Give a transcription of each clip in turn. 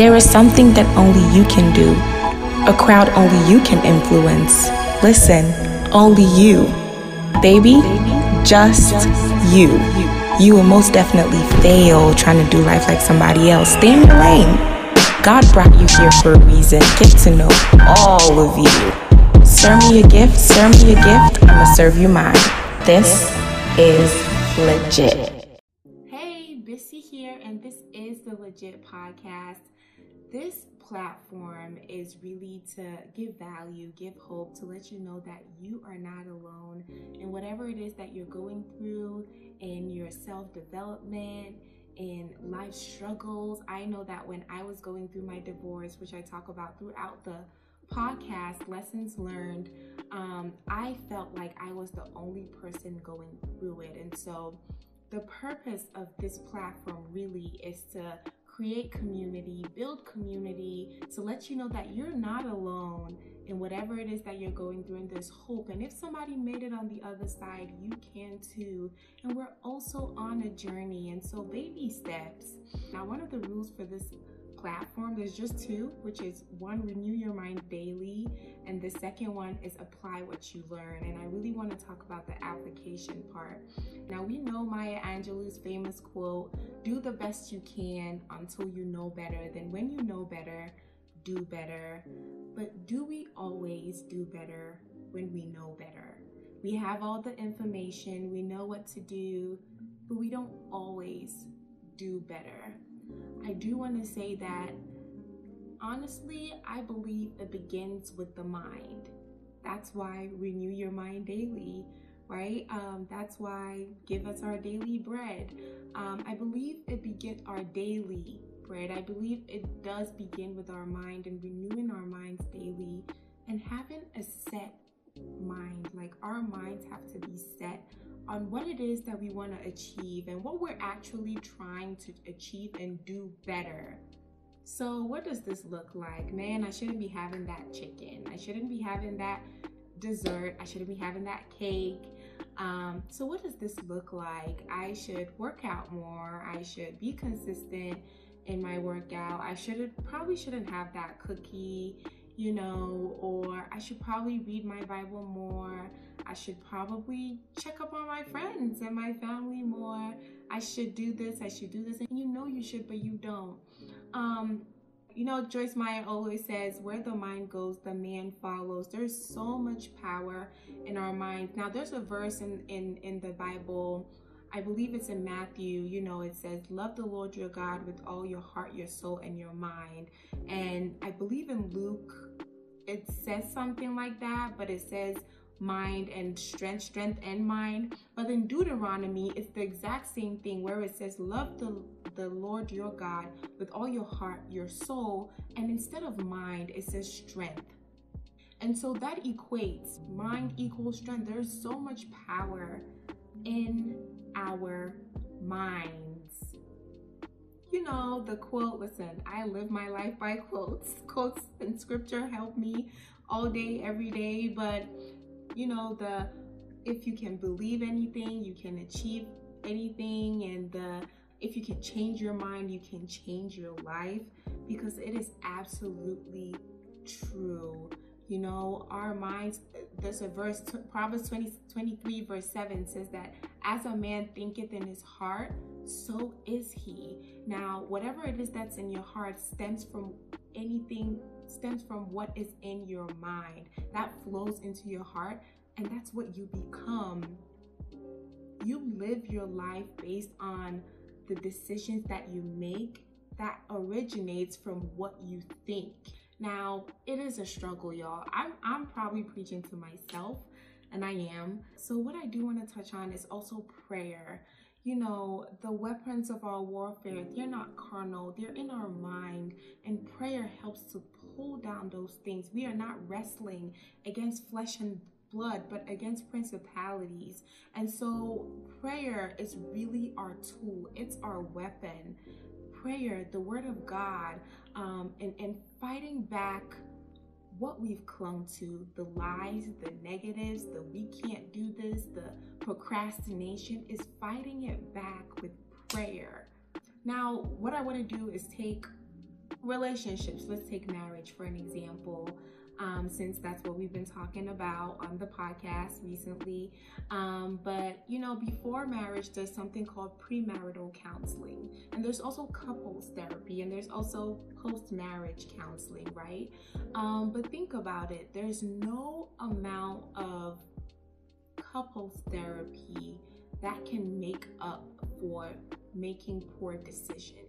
There is something that only you can do, a crowd only you can influence. Listen, only you. Baby, just you. You will most definitely fail trying to do life like somebody else. Stay in your lane. God brought you here for a reason. Get to know all of you. Serve me a gift. I'ma serve you mine. This is legit. Hey, Bisi here, and this is the Legit Podcast. This platform is really to give value, give hope, to let you know that you are not alone in whatever it is that you're going through in your self-development, in life struggles. I know that when I was going through my divorce, which I talk about throughout the podcast, lessons learned, I felt like I was the only person going through it. And so the purpose of this platform really is to create community, build community, to let you know that you're not alone in whatever it is that you're going through, and there's hope. And if somebody made it on the other side, you can too. And we're also on a journey, and so baby steps. Now, one of the rules for this platform, there's just two, which is one, renew your mind daily, and the second one is apply what you learn. And I really want to talk about the application part. Now, we know Maya Angelou's famous quote, do the best you can until you know better, then when you know better, do better. But do we always do better when we know better? We have all the information, we know what to do, but we don't always do better. I do want to say that, honestly, I believe it begins with the mind. That's why renew your mind daily, right? That's why give us our daily bread. I believe it begins our daily bread. I believe it does begin with our mind and renewing our minds daily and having a set mind. Like, our minds have to be set on what it is that we want to achieve and what we're actually trying to achieve and do better. So what does this look like? Man, I shouldn't be having that chicken. I shouldn't be having that dessert. I shouldn't be having that cake. So what does this look like? I should work out more. I should be consistent in my workout. I probably shouldn't have that cookie, you know, or I should probably read my Bible more. I should probably check up on my friends and my family more. I should do this. And you know you should, but you don't. You know, Joyce Meyer always says, where the mind goes, the man follows. There's so much power in our minds. Now, there's a verse in the Bible, I believe it's in Matthew, you know, it says, love the Lord your God with all your heart, your soul, and your mind. And I believe in Luke, it says something like that, but it says mind and strength and mind. But in Deuteronomy, it's the exact same thing where it says, love the Lord your God with all your heart, your soul, and instead of mind, it says strength. And so that equates mind equals strength. There's so much power in our minds. You know, the quote, listen, I live my life by quotes. Quotes in scripture help me all day, every day. But you know, if you can believe anything, you can achieve anything. And if you can change your mind, you can change your life, because it is absolutely true. You know, our minds, there's a verse, Proverbs 23 verse 7 says that as a man thinketh in his heart, so is he. Now, whatever it is that's in your heart stems from what is in your mind. That flows into your heart, and that's what you become. You live your life based on the decisions that you make that originates from what you think. Now, it is a struggle, y'all. I'm probably preaching to myself, and I am. So what I do want to touch on is also prayer. You know, the weapons of our warfare, they're not carnal, they're in our mind, and prayer helps to pull down those things. We are not wrestling against flesh and blood, but against principalities. And so prayer is really our tool. It's our weapon. Prayer, the word of God, and fighting back what we've clung to, the lies, the negatives, the we can't do this, the procrastination, is fighting it back with prayer. Now, what I want to do is take relationships. Let's take marriage for an example, since that's what we've been talking about on the podcast recently. But, you know, Before Marriage does something called premarital counseling. And there's also couples therapy, and there's also post-marriage counseling, right? But think about it. There's no amount of couples therapy that can make up for making poor decisions.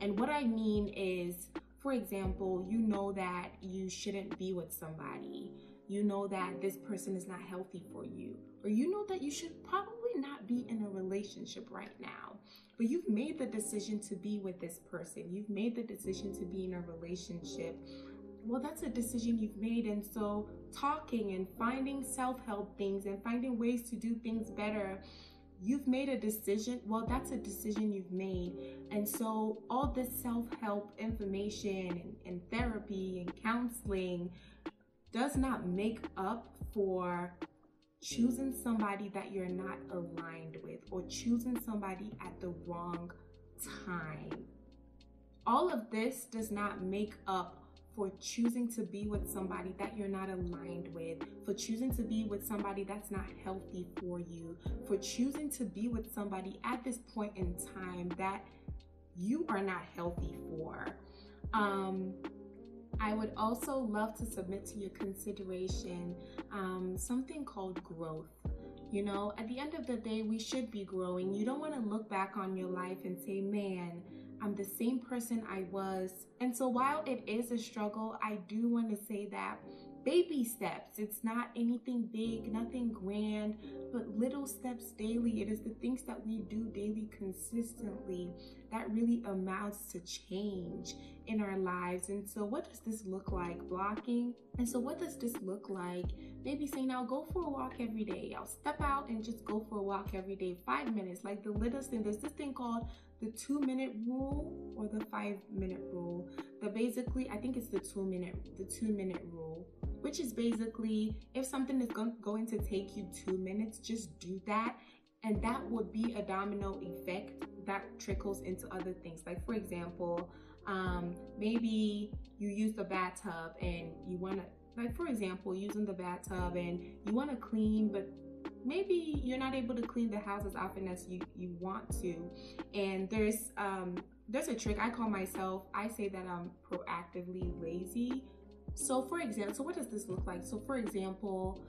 And what I mean is, for example, you know that you shouldn't be with somebody. You know that this person is not healthy for you. Or you know that you should probably not be in a relationship right now. But you've made the decision to be with this person. You've made the decision to be in a relationship. Well, that's a decision you've made. And so talking and finding self-help things and finding ways to do things better, you've made a decision. Well, that's a decision you've made. And so all this self-help information and therapy and counseling does not make up for choosing somebody that you're not aligned with or choosing somebody at the wrong time. All of this does not make up for choosing to be with somebody that you're not aligned with, for choosing to be with somebody that's not healthy for you, for choosing to be with somebody at this point in time that you are not healthy for. I would also love to submit to your consideration something called growth. You know, at the end of the day, we should be growing. You don't want to look back on your life and say, man, I'm the same person I was. And so while it is a struggle, I do want to say that baby steps. It's not anything big, nothing grand, but little steps daily. It is the things that we do daily consistently that really amounts to change in our lives. And so what does this look like? Blocking. And so what does this look like? Maybe saying, I'll go for a walk every day. I'll step out and just go for a walk every day. 5 minutes, like the littlest thing. There's this thing called the 2-minute rule or the 5-minute rule. I think it's the two minute rule, which is basically if something is going to take you 2 minutes, just do that. And that would be a domino effect that trickles into other things. Like, for example, maybe you use the bathtub and you want to, clean, but maybe you're not able to clean the house as often as you want to. And there's a trick I call myself. I say that I'm proactively lazy. So what does this look like? So for example,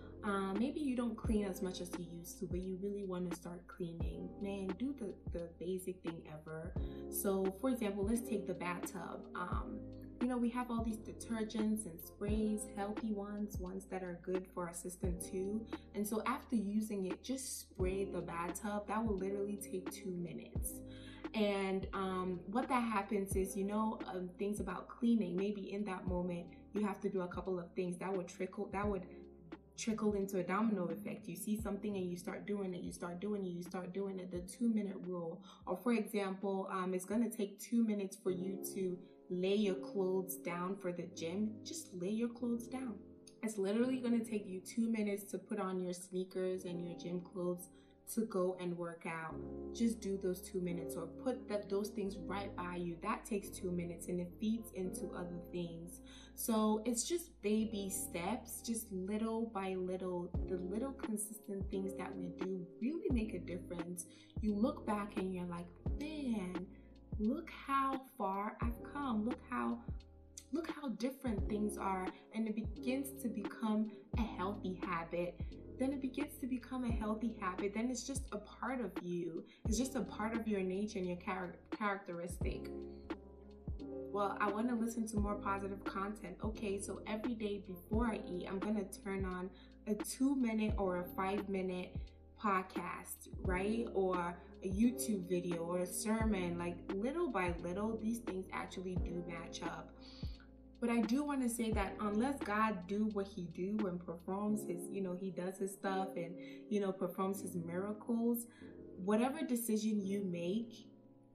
maybe you don't clean as much as you used to, but you really want to start cleaning. Man, do the basic thing ever. So for example, let's take the bathtub. You know, we have all these detergents and sprays, healthy ones, ones that are good for our system too. And so after using it, just spray the bathtub. That will literally take 2 minutes. And what that happens is, you know, things about cleaning, maybe in that moment, you have to do a couple of things that would trickle into a domino effect. You see something and you start doing it, the 2-minute rule. Or for example, it's going to take 2 minutes for you to lay your clothes down for the gym. Just lay your clothes down. It's literally going to take you 2 minutes to put on your sneakers and your gym clothes to go and work out. Just do those 2 minutes, or put those things right by you. That takes 2 minutes, and it feeds into other things. So it's just baby steps, just little by little. The little consistent things that we do really make a difference. You look back and you're like, man, look how far I've come. Look how different things are. And it begins to become a healthy habit. Then it's just a part of you. It's just a part of your nature and your characteristic. Well, I want to listen to more positive content. Okay, so every day before I eat, I'm going to turn on a 2-minute or a 5-minute podcast, right? Or a YouTube video or a sermon. Like, little by little, these things actually do match up. But I do want to say that unless God do what he do and performs his, you know, he does his stuff and, you know, performs his miracles, whatever decision you make,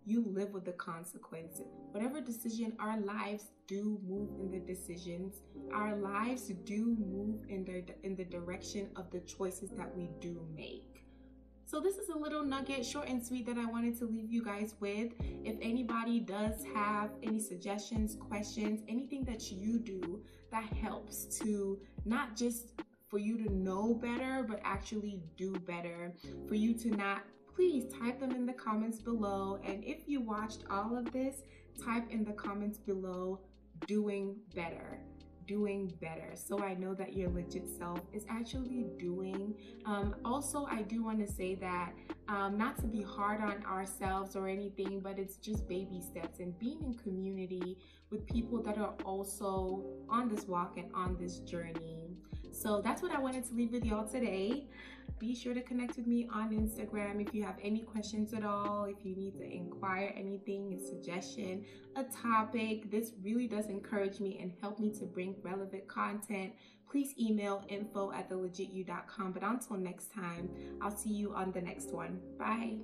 you live with the consequences. Whatever decision, our lives do move in the direction of the choices that we do make. So this is a little nugget, short and sweet, that I wanted to leave you guys with. If anybody does have any suggestions, questions, anything that you do that helps to not just for you to know better, but actually do better, for you to not, please type them in the comments below. And if you watched all of this, type in the comments below, doing better. Doing better, so I know that your legit self is actually doing. Also, I do want to say that not to be hard on ourselves or anything, but it's just baby steps, and being in community with people that are also on this walk and on this journey. So that's what I wanted to leave with y'all today. Be sure to connect with me on Instagram if you have any questions at all, if you need to inquire anything, a suggestion, a topic. This really does encourage me and help me to bring relevant content. Please email info@thelegityou.com. But until next time, I'll see you on the next one. Bye.